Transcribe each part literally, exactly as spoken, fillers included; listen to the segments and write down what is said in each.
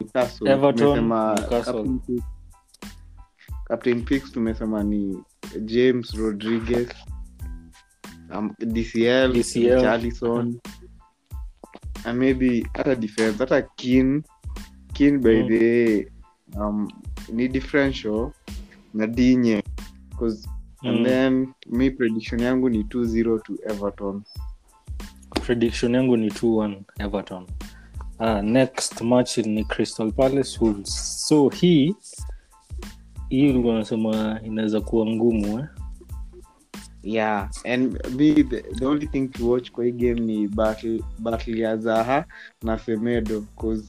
Newcastle, Everton, Newcastle. Captain Picks tumesema ni James Rodriguez, um, D C L, D C L. Charlison and maybe hata defense, hata Keane Keane by mm. the um ni differential na Dinye because mm. and then mi prediction yangu ni two zero to Everton. Prediction yangu ni two one Everton. Ah, next match ni Crystal Palace Wolves. So hii hii unasema inaweza kuwa ngumu eh. Yeah, and be the, the only thing to watch kwa hii game ni battle battle ya Zaha na Semedo because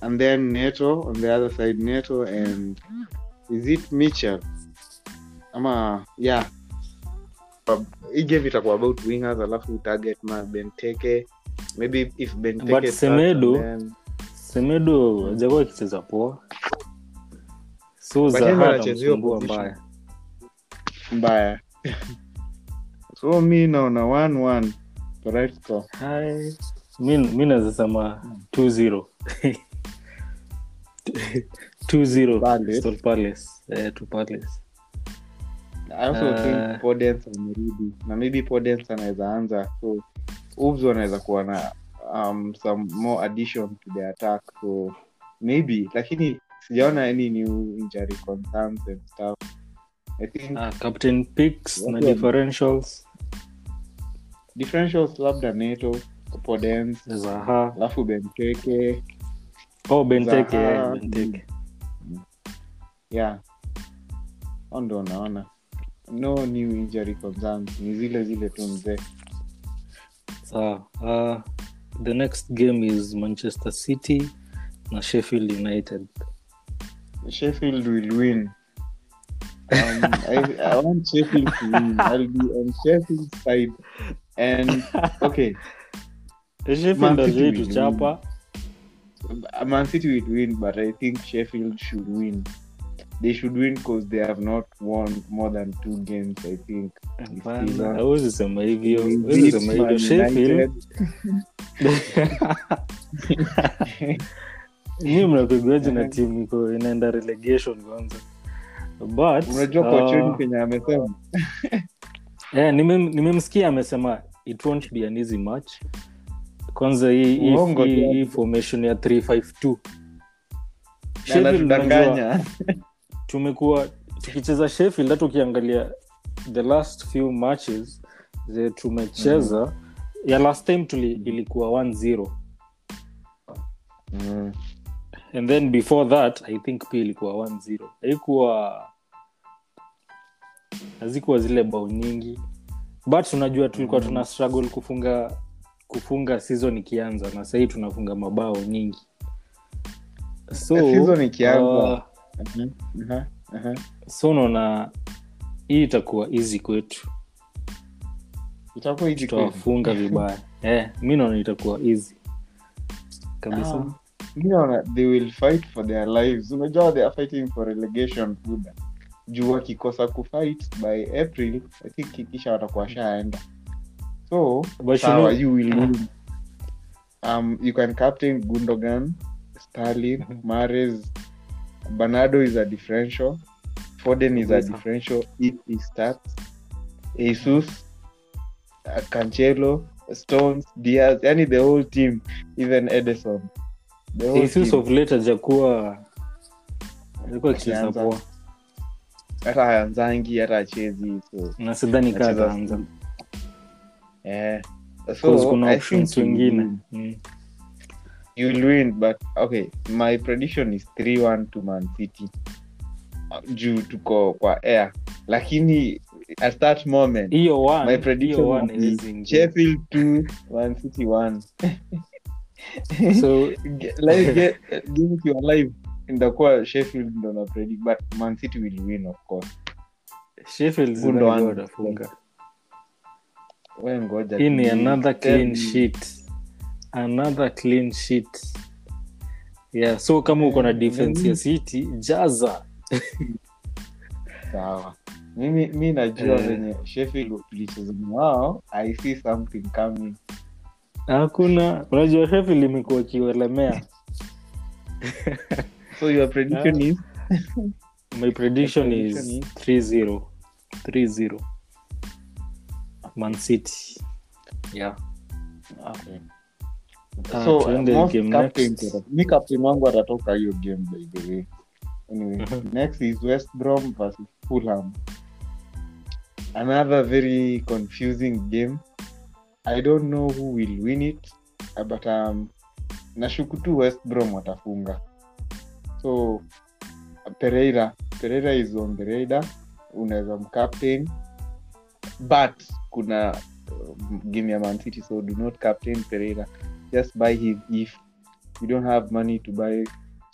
and then Neto on the other side, Neto and is it Mitchell? Ama yeah. He gave it about wingers alafu target ma Benteke. Maybe if Benteke but Semedo then... Semedo hajakuwa akicheza poa. So Zaha anachezea mbaya. Mbaya. So mimi naona one one right score. Hi. Mimi mimi nasema two zero. two zero Crystal Palace. Eh to Palace. I also uh, think Podence amerudi. Na maybe Podence anaweza anza. So Wolves wanaweza kuwa na um some more addition to the attack, so maybe lakini sijaona any new injury concerns and stuff. I think uh, captain picks na differentials differentials labda Neto, Podence, Zaha, alafu Benteke. Oh Benteke, Zaha, Benteke. Yeah. Ondo naona. No new injury concerns. Ni zile zile tu mzee. So, uh, the next game is Manchester City na Sheffield United. Sheffield will win. Um, I, I want Sheffield to win. I'll be on Sheffield's side. And, okay. Sheffield does way to chapa. Man City will win, but I think Sheffield should win. They should win because they have not won more than two games, I think. I was just amazed. I was just amazed. Sheffield. Mimi mnapigwaje na timu iko inaenda relegation kwanza. But unajua coach yenu kwenye amesema. Eh, nimemsikia amesema it won't be an easy match. Kwanza hii hii formation ya three five two. Sheffield danganya. Tumekuwa tukicheza Sheffield, hata ukiangalia the last few matches ze tumecheza mm. ya last time tuli ilikuwa one zero mm. and then before that I think pia ilikuwa one zero, haikuwa hazikuwa zile bao nyingi, but unajua tulikuwa mm. tuna struggle kufunga kufunga season ikianza, na sasa hii tunafunga mabao nyingi, so season ikianza uh, Mhm. Mhm. Mhm. So naona hii itakuwa easy kwetu. Itakuwa easy kwetu. Tutafunga vibaya. Eh, mimi naona itakuwa easy. Kabisa. Ah, mimi naona they will fight for their lives. Unajua they are fighting for relegation buda. Jua kikosa kufight by April, I think kisha watakuwa shaenda. So, sawa, you will win. Um you can captain Gundogan, Sterling, Mahrez. Bernardo is a differential. Foden is a differential if he starts. Jesus, uh, Cancelo, Stones, Diaz, yani the whole team, even Ederson. Jesus of later jakuwa alikuwa kicheza poa. Hata haanzangi, hata achezi so. Na sidhani kaza anza. Eh. So kuna options wengine. Mm. You will win, but okay, my prediction is three one to Man City due to go kwa air, lakini at that moment hiyo one my prediction one is in Sheffield two Man City one. So like get give it your life in the core. Sheffield ndo na predict, but Man City will win of course. Sheffield ndo anafunga wengoja in another clean sheet. Another clean sheet. Yeah, so kama uko na defense ya City jaza. Sawa. Mimi mimi najua wenye Sheffield walicheza wao, I see something coming. Hakuna, unajua Sheffield imekuwa kiolemea. So your prediction yeah. is? My prediction, prediction is, is three zero. three zero. Man City. Yeah. Okay. Uh, so uh, most game captains, mi captain wangu atatoka hiyo game by the way. Anyway, next is West Brom versus Fulham. Another very confusing game. I don't know who will win it, but um, nashuku tu West Brom watafunga. So Pereira, Pereira is on the radar. Unaweza mcaptain. But kuna um, game ya Man City, so do not captain Pereira. Just buy him if you don't have money to buy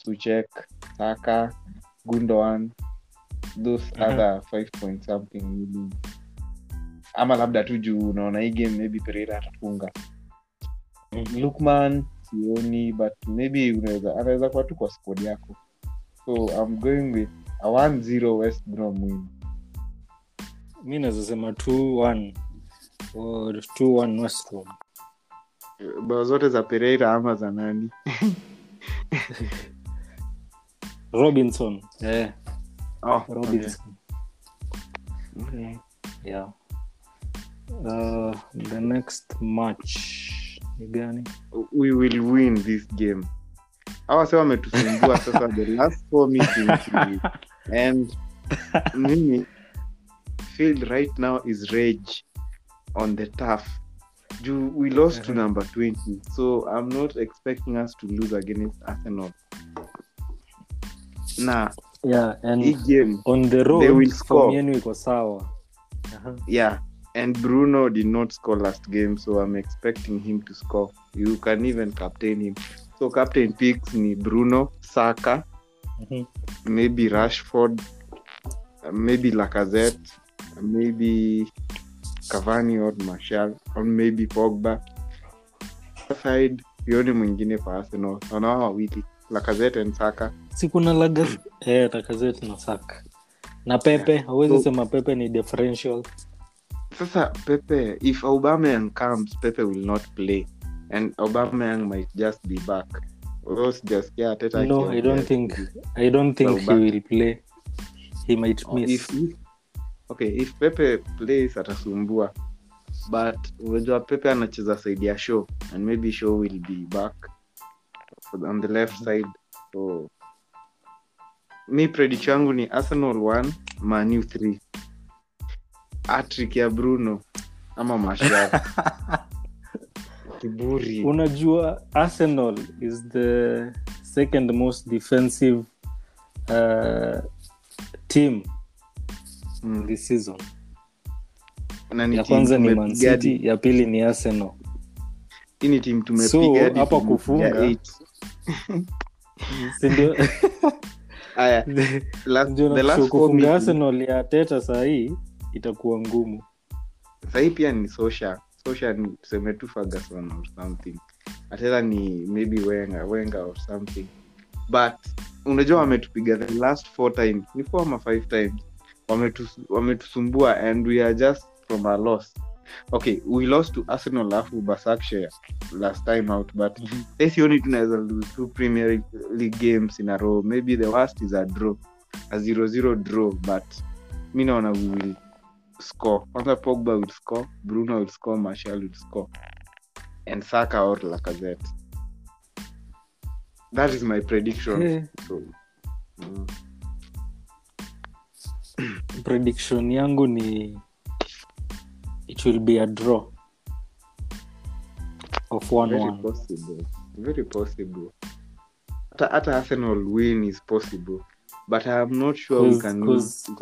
Suchek, Saka, Gundogan, those mm-hmm. other five point something million. Ama labda tu juu unaona hii game maybe Pereira atafunga. Mm-hmm. Lookman sioni, but maybe unaweza anaweza kwa tu kwa squad yako. So I'm going with a one zero West Brom win. Mimi nazasema two one or two one West Brom. Bao zote za Pereira ama za nani? Robinson. Eh. Oh, Robinson. Okay. Yeah. Uh, the next match ni gani? We will win this game. Hawa sasa wametusumbua sasa the last four meetings. And mimi field right now is rage on the turf. Do we lost to number twenty, so I'm not expecting us to lose against Arsenal. Nah, yeah, and game, on the road they will score. Uh-huh. Yeah, and Bruno did not score last game, so I'm expecting him to score. You can even captain him. So captain picks ni Bruno, Saka, mm-hmm. maybe Rashford, maybe Lacazette, maybe Cavani or Martial or maybe Pogba. Aside yoni mwingine pa Arsenal. Wana wawili, Lacazette and Saka. Si kuna Lacazette, eh Lacazette na Saka. Na Pepe, hawezi yeah. so, sema Pepe ni differential. Sasa Pepe, if Aubameyang comes, Pepe will not play and Aubameyang might just be back. Rose just yeah, Teta. No, I don't think I don't think he will play. He might miss. Okay, if Pepe plays atasumbua, but unajua Pepe anacheza side ya show and maybe show will be back on the left side. So mi prediction yangu ni Arsenal one, Man U three. Hat-trick ya Bruno ama Martial. Kiburi. Unajua Arsenal is the second most defensive uh, team Mm. this season. Ya kwanza ni Man City, ya pili ni Arsenal. Hii ni timu tumepiga hadi hapa kufunga. Ndio. Aya. Last the last four Arsenal ya Teta saa hii itakuwa ngumu. Saa hii pia ni Sosha. Sosha ni tuseme tu Ferguson or something. Atela ni maybe Wenger, Wenger or something. But unajua ametupiga the last four times, ni four ama five times. Wametus- wametusumbua and we are just from our loss. Okay, we lost to Arsenal afu Basakshire last time out, but this only tunaweza lose two Premier League games in a row. Maybe the worst is a draw, a zero zero draw, but mi naona we will score. Kwanza Pogba will score, Bruno will score, Martial will score, and Saka or Lacazette. That is my prediction. Yeah. So, mm. prediction yangu ni it will be a draw of one one. Very possible. Very possible. Hata Arsenal win is possible, but I am not sure we can win.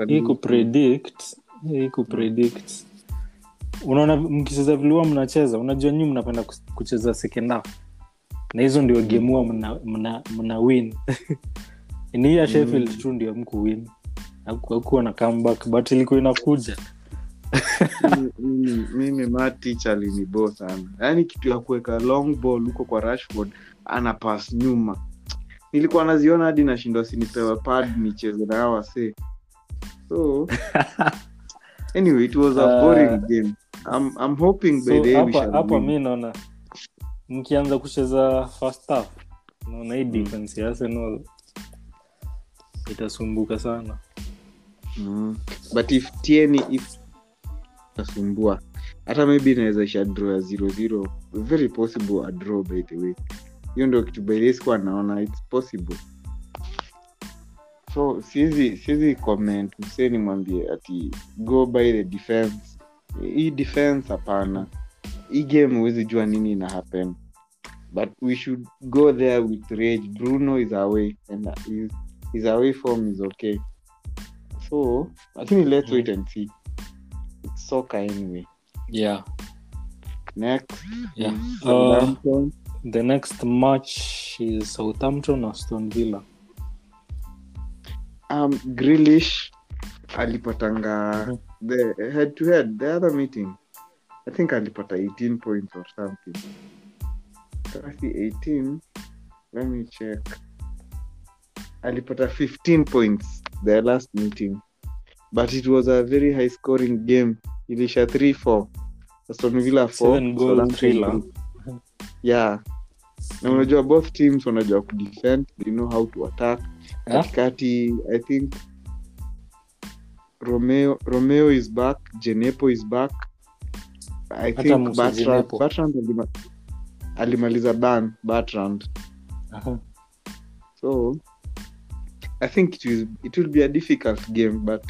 He could predict. He could predict. Unaona mkicheza vile mnacheza, unajua nyinyi mnapenda kucheza second half. Na hizo ndio game huwa mna, mna mna win. Ni ya Sheffield tu ndio mko win. Hakuwa na comeback but ilikuwa inakuja. Mimi mimi Mati Charlie ni boss sana. Yaani kitu ya kuweka long ball huko kwa Rashford ana pass nyuma. Nilikuwa naziona hadi nashindwa sinipewa pad nicheze na hawa see. So anyway, it was a boring uh, game. I'm I'm hoping by so the end we shall. Hapa mimi naona mkianza kucheza first half naona hii defense ya Arsenal itasumbuka sana. Mm. But if Tierney if tasumbua hata maybe inaweza sha draw ya zero zero, very possible a draw by the way. Hiyo ndio kitu by risk wanaona it's possible. So sizi sizi comment mseni mwambie ati go by the defense. Hii defense hapana. Hii game huwezi jua nini ina happen. But we should go there with rage. Bruno is away and his his away form is okay. So, I think let's wait and see. It's soccer anyway. Yeah. Next. Yeah. Uh, the next match is Southampton Aston Villa. Um Grealish alipatanga the head to head the other meeting. I think alipata eighteen points or something. eighteen Let me check. Alipata fifteen points their last meeting. But it was a very high scoring game. Ilisha three four Aston Villa four goal thriller. Yeah. Na unajua both teams wanajua ku defend, they know how to attack. Katikati I think Romeo Romeo is back, Genepo is back. I Ata think Bertrand Bertrand alimaliza ban Bertrand. Uh-huh. So I think it is it will be a difficult game, but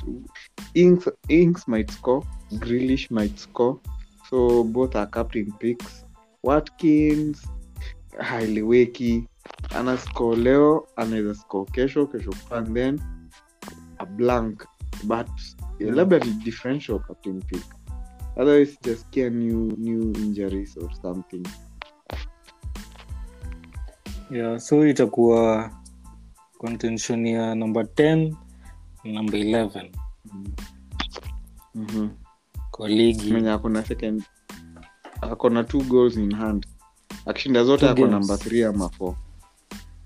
Inks Inks might score, Grealish might score. So both are captain picks. Watkins Haileweki ana score leo, anaweza score kesho kesho and then a blank, but yeah. Labda ni differential captain pick, otherwise just care new new injuries or something. Yeah, so itakuwa contention ya number ten number eleven. Mhm. Kolegi mwenye akona second akona two goals in hand. Akishinda zote yako number three ama four.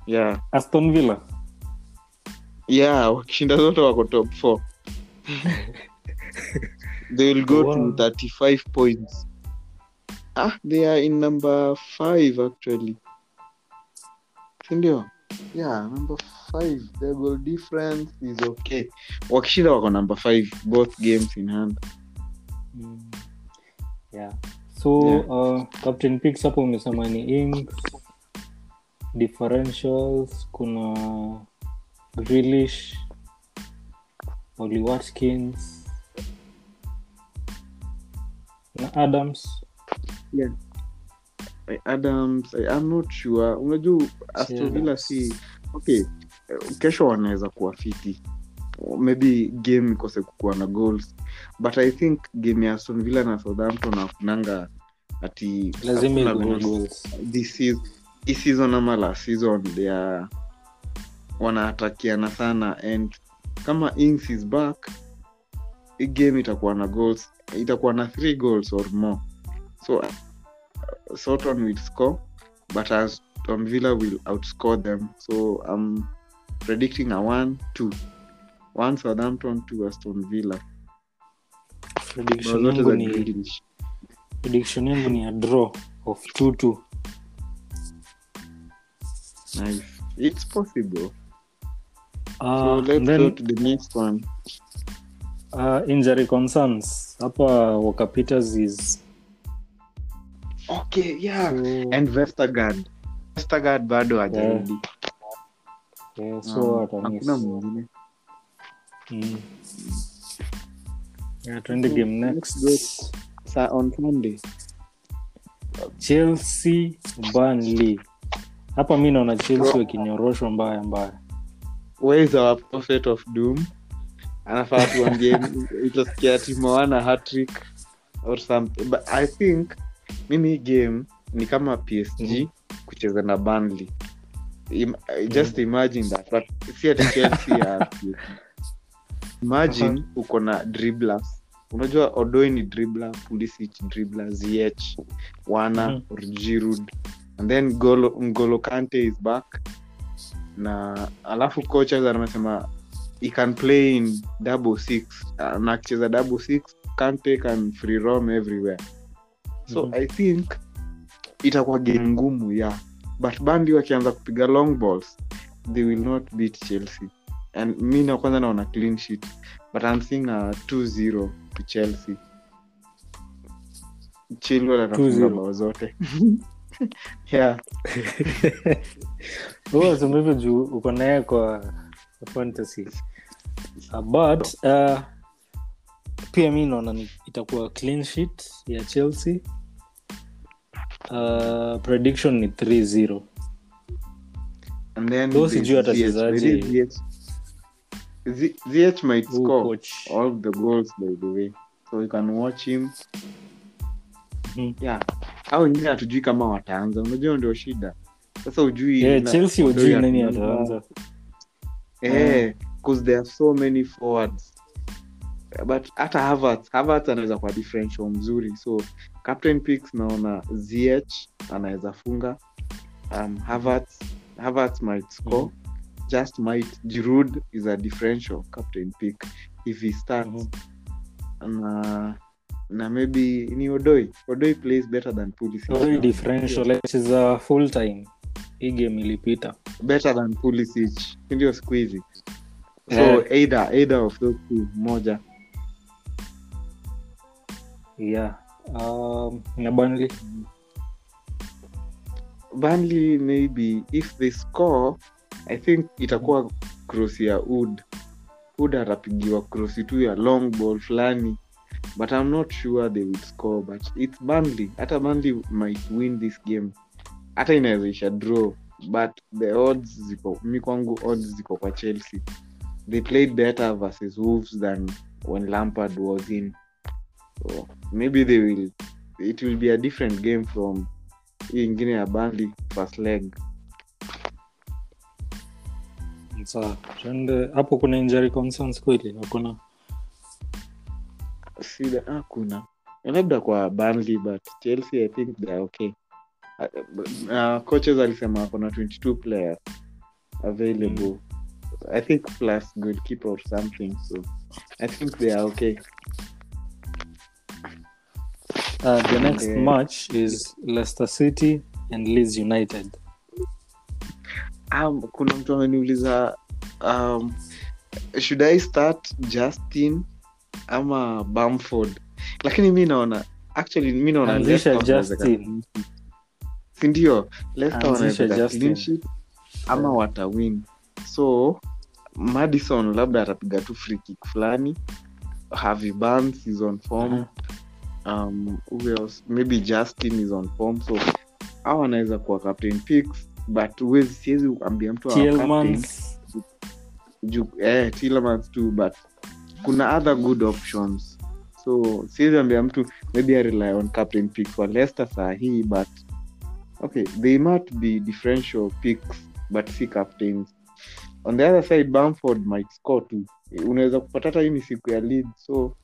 Yeah. Aston Villa. Yeah, wakishinda zote wako top four. They will go wow. to thirty-five points. Ah, they are in number five actually. Ndio. Yeah, number five. The goal difference is okay. Wakishinda wako number five both games in hand. Mm. Yeah. So, yeah. uh, captain picks hapo umesema ni Inks, differentials, kuna Grealish, Oli Watkins, na Adams. Yeah. I Adams, I am not sure. Unajua Aston Villa si, okay, kesho wanaweza kuwa fiti. Maybe game ikose kukuwa na goals, but I think game ya Aston Villa na Southampton afunanga ati lazima na goals this is this season ama last season, they are wanaatakiana sana, and kama Inks is back the game itakuwa na goals, itakuwa na three goals or more, so Southampton will score but Aston Villa will outscore them, so I'm predicting a one two one Southampton to Aston Villa. Prediction yangu ni prediction yangu ni a draw of two two Nice. It's possible. Uh, so let's then, go to the next one. Uh, injury concerns. Hapa Walker Peters is okay, yeah. So, and Vestergaard. Vestergaard bado hajarudi. Yeah. Yeah, so atamisi. Um, Mm. Yeah, turn the game next. Let's go on Sunday. Chelsea Burnley. Hapa mimi naona Chelsea wakinyoroshwa mbaya mbaya. Where is our prophet of doom? Anafaa tuambie itasikia timu wana hat-trick or something. But I think mimi game ni kama P S G mm-hmm. kucheza na Burnley. Im- just mm-hmm. imagine that. But see at Chelsea are imagine uh-huh. uko na dribblers, unajua Odoi ni dribbler, Pulisic dribbler, Ziyech wana uh-huh. or Giroud, and then Golo N'Golo Kante is back, na alafu coach anasema he can play in double six, na akicheza double six Kante can free roam everywhere, so uh-huh. I think itakuwa game ngumu ya yeah. But Burnley wakianza kupiga long balls, they will not beat Chelsea. And mimi na kwanza naona clean sheet, but I'm seeing a two zero to Chelsea. Chilwell atafunga bao zote. Yeah. Wewe zimebeba juu uko naye kwa fantasy. Uh, but uh, pia mimi naona itakuwa clean sheet ya Chelsea. Uh, prediction ni three zero. And then Dosi atachezaje? Z H might Ooh, score coach. all the goals, by the way. So you can watch him. Mm-hmm. Yeah. Au wengine hatujui kama wataanza. Unajua ndio shida. Sasa hujui. Yeah, Chelsea hujui nani ataanza. Eh, because there are so many forwards. But hata Havertz, Havertz anaweza kwa differential mzuri. So captain picks naona Z H anaweza funga. Um Havertz, Havertz might score. Mm-hmm. Just might. Giroud is a differential captain pick if he starts. Mm-hmm. And, uh, na maybe ni Odoi. Odoi plays better than Pulisic. Odoi differential yeah. is a full time. Hii game ilipita. Better than Pulisic. Ndio squeezy. So yeah. either either of those two moja. Yeah. Um na Burnley. Burnley maybe if they score I think itakuwa cross ya Wood. Wood atapigiwa cross tu ya long ball flani. But I'm not sure they will score. But it's Burnley. Hata Burnley might win this game. Hata inaweza draw. But the odds ziko. Mimi kwangu odds ziko kwa Chelsea. They played better versus Wolves than when Lampard was in. So maybe they will. It will be a different game from ingine ya Burnley first leg. Sawa. Twende hapo kuna injury concerns kweli hakuna. Sida hakuna. Labda kwa Burnley but Chelsea I think they are okay. Uh, coaches alisema kuna twenty-two players available. Mm. I think plus goalkeeper or something so I think they are okay. Uh, the next okay. match is Leicester City and Leeds United. Um, kuna mtu ameniuliza um, should I start Justin ama Bamford, lakini mimi naona actually mimi naona Leicester Justin sindio Leicester wanaweza clean sheet ama yeah. watawin so Madison labda atapiga tu free kick fulani. Harvey Barnes is on form uh-huh. um who else maybe Justin is on form so hawa anaweza kuwa captain picks but with siwezi kuambia mtu wa captain ju eh Tielemans too but kuna other good options so siwezi ambia mtu maybe I rely on captain pick for Leicester sahi but okay they might be differential picks but si captains. On the other side Bamford might score too. Unaweza kupata hata hii ni siku ya lead so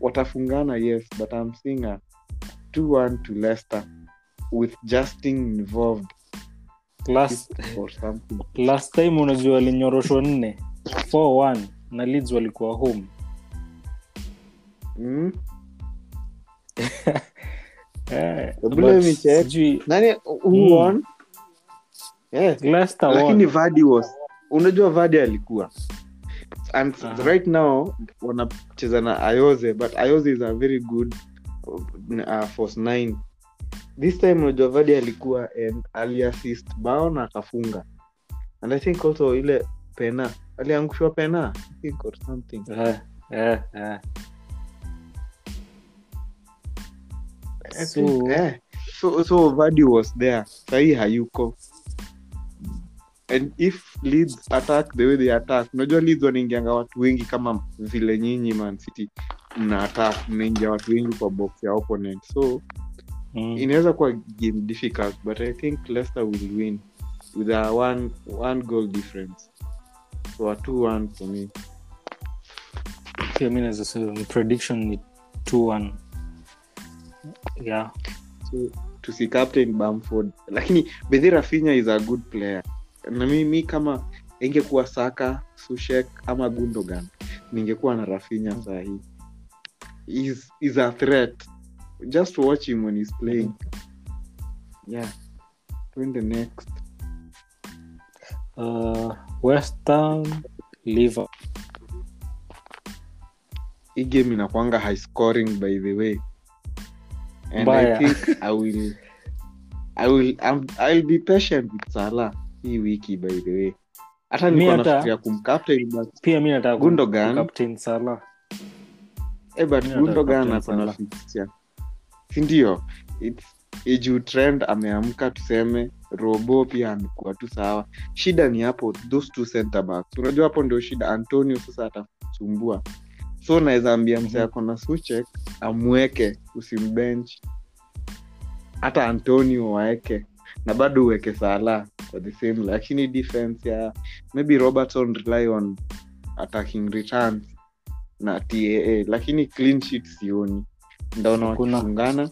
watafungana yes but I'm seeing a two one to Leicester with Justin involved. Last last time unajua alinyoroshwa nne four one na Leeds walikuwa home. Mm. Eh, bila michezo. Nani won? Mm. Yes, Leicester won. Lakini Vardy was. Unajua Vardy alikuwa. And uh-huh. right now wanacheza na Ayoze but Ayoze is a very good uh, force nine. This time unajua Vardy alikuwa and ali-assist bao na akafunga. And I think also ile pena aliangushwa pena I think or something eh eh eh so eh so so Vardy was there sahi hayuko and if Leeds attack the way they attack unajua Leeds wanaingianga watu wengi kama vile nyinyi Man City na attack mnaingia watu wengi kwa box ya opponent so mm. inaweza kuwa game difficult but I think Leicester will win with a one one goal difference. So a two one for me. Okay, I mean as I said, prediction is two one. Yeah. So to see captain Bamford. Lakini Bedira Finya is a good player. Na mimi kama ingekuwa Saka, Sushek ama Gundogan, ningekuwa na Rafinha sahi. Is is a threat. Just watch him when he's playing. Yeah. Doing the next. Uh, West Ham, Liverpool. Hii game inakuanga high scoring by the way. And Baya. I think I will I will I'm, I'll be patient with Salah hii wiki by the way. Hata nilikuwa nafikiria kumcaptain but pia mimi nataka Gundogan captain Salah. Eh but Gundogan atanafikiria. Ndio. It's eju trend ameamka tuseme robo pia amekuwa tu sawa. Shida ni hapo those two center backs. Unajua hapo ndio shida. Antonio sasa atasumbua. So naweza ambia mse yako na Suchek amweke, usimbench. Hata Antonio waeke na bado uweke Salah for the same, lakini defense ya maybe Robertson rely on attacking returns na T A A, lakini clean sheet sioni. Ndaona wakifungana.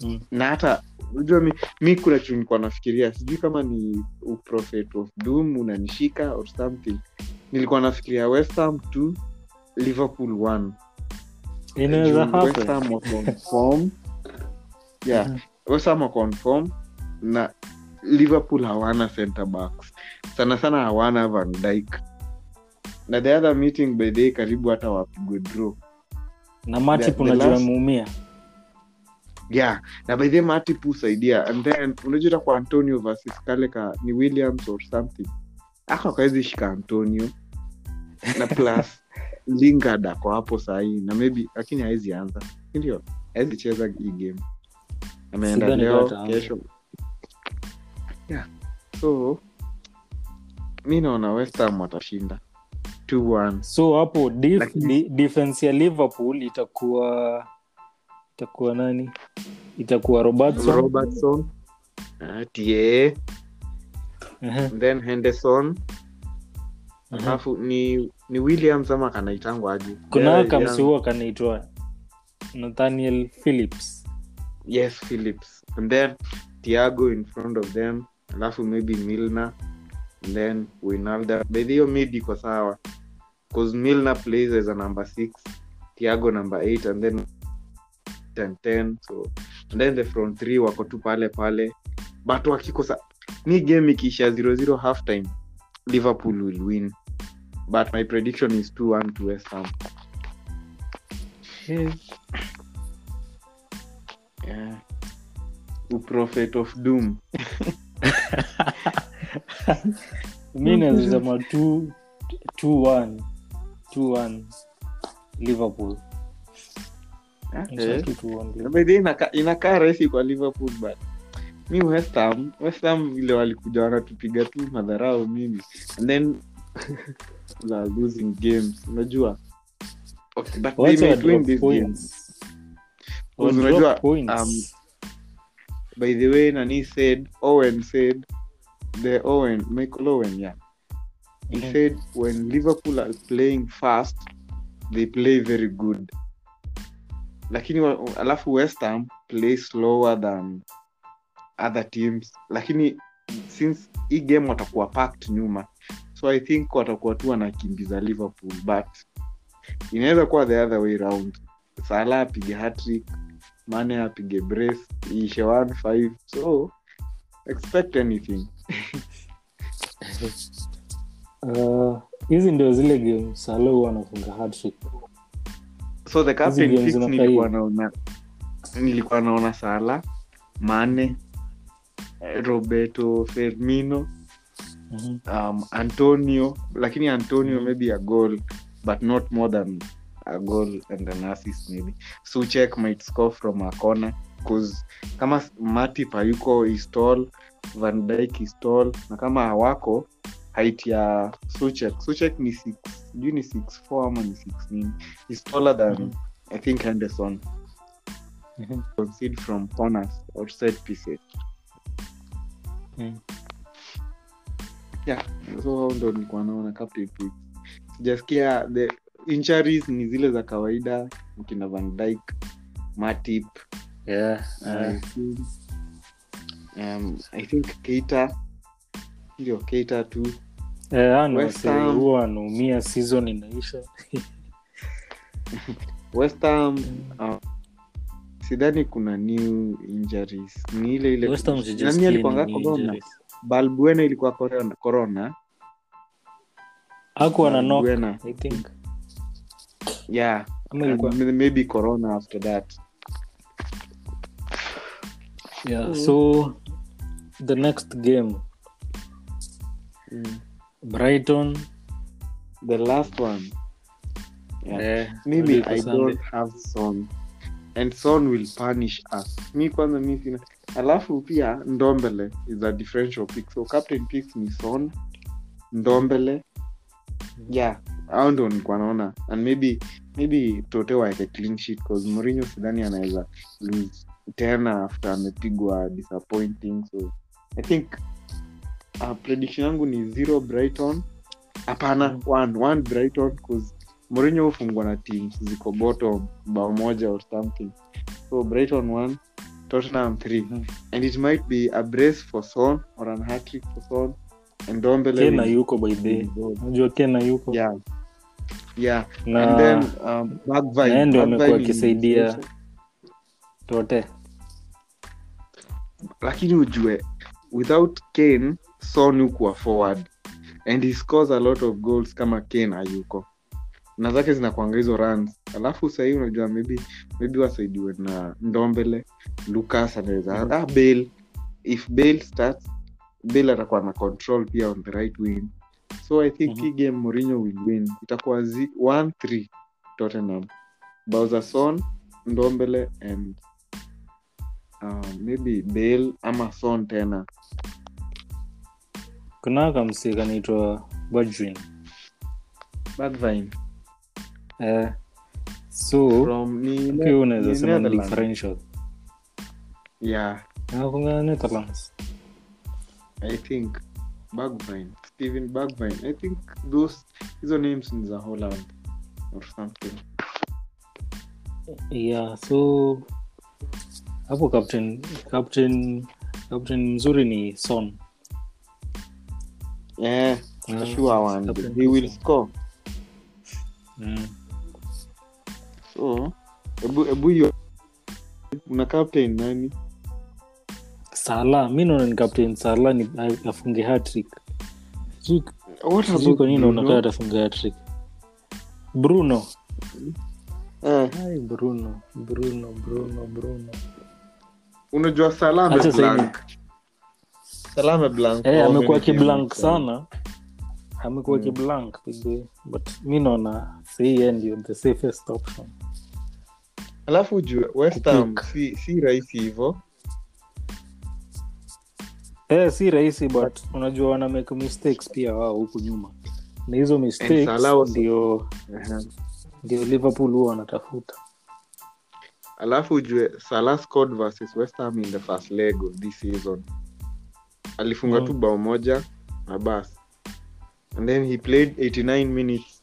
Mm. Na hata unajua mimi mi kuna kitu nilikuwa nafikiria, sijui kama ni prophet of doom unanishika or something. Nilikuwa nafikiria West Ham two, Liverpool one. Inaweza happen. West Ham confirm. Yeah, mm-hmm. West Ham confirm na Liverpool hawana center backs. Sana sana hawana Van Dijk. Na the other meeting by day karibu hata wapigwe draw. Na Matip unajua muumia. Yeah, na by the Matip usaidia and then unajua kwa Antonio versus kale ka ni Williams or something. Aka kawezi shika Antonio na plus Lingard ako hapo sahi na maybe lakini haizi anza. Ndio. Haizi cheza hii game. Ameenda leo kesho. Yeah. So mimi naona West Ham watashinda two one. So hapo def- lakini... de- defense ya Liverpool itakuwa itakuwa nani? Itakuwa Robertson. Robertson. Ah, T A. Uh-huh. Then Henderson. Alafu uh-huh. ni ni Williams ama kanaitangwa aje? Kuna kamsiwa kanaitwa Nathaniel Phillips. Yes, Phillips. And then Thiago in front of them. Alafu maybe Milner. And then Wijnaldum. Bedio midi kwa sawa. Cause Milner plays as a number six, Thiago number eight and then ten ten. So and then the front three wako tu pale pale. But wakikosa ni game ikiisha zero zero half time, Liverpool will win. But my prediction is two one to West Ham. Yes. Yeah. The prophet of doom. Mimi nasema two one two one Liverpool. Okay. Maybe inaka inaka race kwa Liverpool but mi West Ham West Ham vile walikuja wanatupiga tu madharau mimi and then la losing games unajua okay but what they may win these games unajua um by the way Nani said Owen said the Owen Michael Owen yeah he mm-hmm. said when Liverpool are playing fast they play very good lakini alafu West Ham play slower than other teams lakini since hii game watakuwa packed nyuma so I think watakuwa tu wanakimbiza Liverpool but inaweza kuwa the other way round Salah apige hat-trick Mane apige brace ishe one five so expect anything uh hizi ndio zile game Salah anafunga hat-trick so the captain fix nilikuwa naona nilikuwa naona Salah Mane Roberto Firmino mm-hmm. um Antonio lakini Antonio maybe a goal but not more than a goal and an assist maybe Suchek might score from a corner cuz kama Matip hayuko is tall Van Dijk is tall na kama hawako height ya Suchek Suchek ni six juu ni six four ama ni six nine is taller than mm-hmm. I think Henderson mm-hmm. concede from corners or set pieces Mm. Yeah, so how ndo nilikuwa naona captain pick. Sijasikia the injuries ni zile za kawaida, mkina Van Dijk, Matip. Yeah. Uh, um I think Keita ndio Keita tu. Eh ana sasa huwa anaumia season inaisha. West Ham um, sidhani kuna new injuries. Ni ile ile nani alikuwa corona? Balbuena ilikuwa corona corona. Hakuwa na knock I think. Yeah, ilikuwa maybe corona after that. Yeah, mm. So the next game mm. Brighton, the last one. Yeah. Yeah. Maybe I don't have Son. And Son will punish us. Mi kwanza mi sina. Alafu pia Ndombele is a differential pick. So captain picks ni Son, Ndombele. Yeah, I don't kwanaona. And maybe maybe totewa like a clean sheet because Mourinho sidhani anaweza lose tena after amepigwa disappointing. So I think uh, prediction yangu ni zero Brighton. Hapana, one one Brighton because Mourinho ufungwa na team ziko bottom bao moja or something. So Brighton one, Tottenham three. Mm-hmm. And it might be a brace for Son or an hat-trick for Son. And Ndombele Kena yuko by the. Unajua Kena yuko. Yeah. Yeah. Na, and then um Bagvai. Na ndio amekuwa akisaidia Tote. Lakini ujue without Kane Son yuko forward and he scores a lot of goals kama Kane hayuko. Na zake zinakuangalia hizo runs. Alafu sasa hivi unajua maybe maybe wasaidiwe na Ndombele, Lucas anaweza. Mm-hmm. Ah, Bale. If Bale starts, Bale atakuwa na control pia on the right wing. So I think mm-hmm. game Mourinho will win. Itakuwa one three Tottenham. Bauza Son, Ndombele and uh, maybe Bale ama Son tena. Kuna kama msika anaitwa Bertrand. Bertrand. Eh. So from ni unaweza sema ni differential. Yeah. Na kuna Netherlands. I think Bergwijn, Steven Bergwijn. I think those hizo names in the Holland or something. Yeah, so hapo captain captain captain mzuri ni Son. Yeah, I'm sure one. He will score. Mm. So, ebu ebu yo una captain nani? Salah, mimi naona ni captain Salah ni afunge hat-trick. What about you? Kwanini unaona atafunga hat-trick? Bruno. Eh, hai Bruno, Bruno, Bruno, Bruno. Unajua Salah ni blank. Salah ni blank. Eh, amekuwa ki blank sana. Amekuwa ki blank today, but mimi naona see and you the safest option. Alafu juu West Ham si si rahisi hivyo. Eh, si rahisi but unajua wana make mistakes pia wao huko nyuma. Na hizo mistakes ndio ndio Liverpool huwa wanatafuta. Alafu ujue Salah scored versus West Ham in the first leg of this season. Alifunga mm. tu bao moja na bas. And then he played eighty-nine minutes.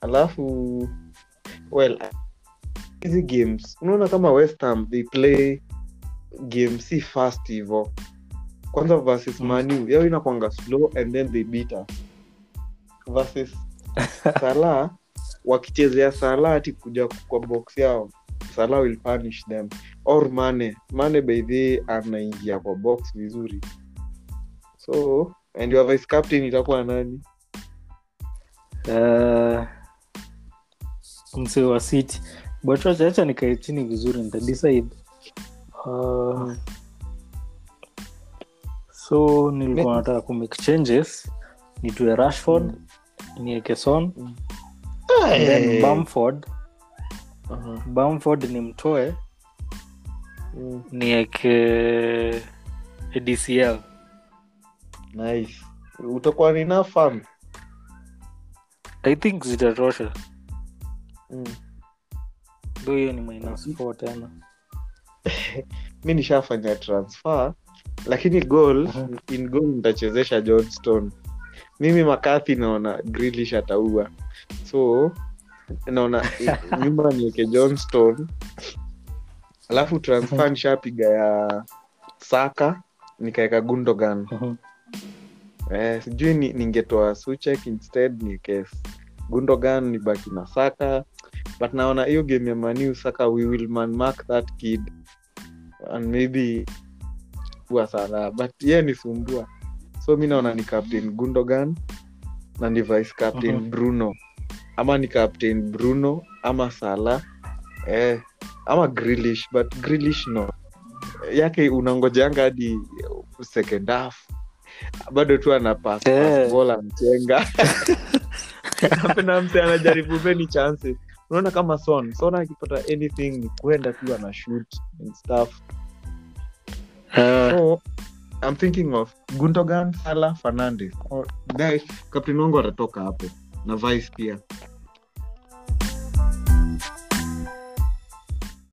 Alafu well easy games. Unaona kama West Ham they play games si fast hivyo. Kwanza versus Man U, yao inakuanga slow and then they beat us. Versus Salah, wakichezea Salah ati kuja kwa box yao, Salah will punish them. Or Mane, Mane baby anaingia kwa box vizuri. So, and your vice captain itakuwa nani? Uh, mseo wa City. But acha nikae chini vizuri nita decide. Uh, so nilikuwa nataka ku make changes nitoe Rashford mm. niweke Son mm. and then Bamford uh-huh. Bamford nimtoe mm. niweke D C L. Nice. Utakuwa ni na farm I think zitatosha mm. though hiyo ni minus four tena. Mimi nishafanya transfer lakini goal uh-huh. in goal nitachezesha Johnston. Mimi Makathi naona Grealish ataua. So naona nyumba niweke Johnston. Alafu transfer nishapiga ya Saka nikaweka Gundogan. Uh-huh. Eh sijui ningetoa Suchek instead niweke Gundogan nibaki na Saka. But naona hiyo game ya Manu Saka, we will man mark that kid and maybe kwa Salah, but yeye ni sumbua. So mimi naona ni captain Gundogan na ni vice captain uh-huh. Bruno. Ama ni captain Bruno ama Salah eh ama Grealish, but Grealish no. Yake unangojanga hadi second half. Bado tu ana pass yeah. bola mtenga. Napenda mse anajaribu many chances. Unaona kama Son, Son akipata anything ni kwenda tu ana shoot and stuff. Uh, so I'm thinking of Gundogan, Salah, Fernandez. Or guys, captain wangu atatoka hapo na vice pia.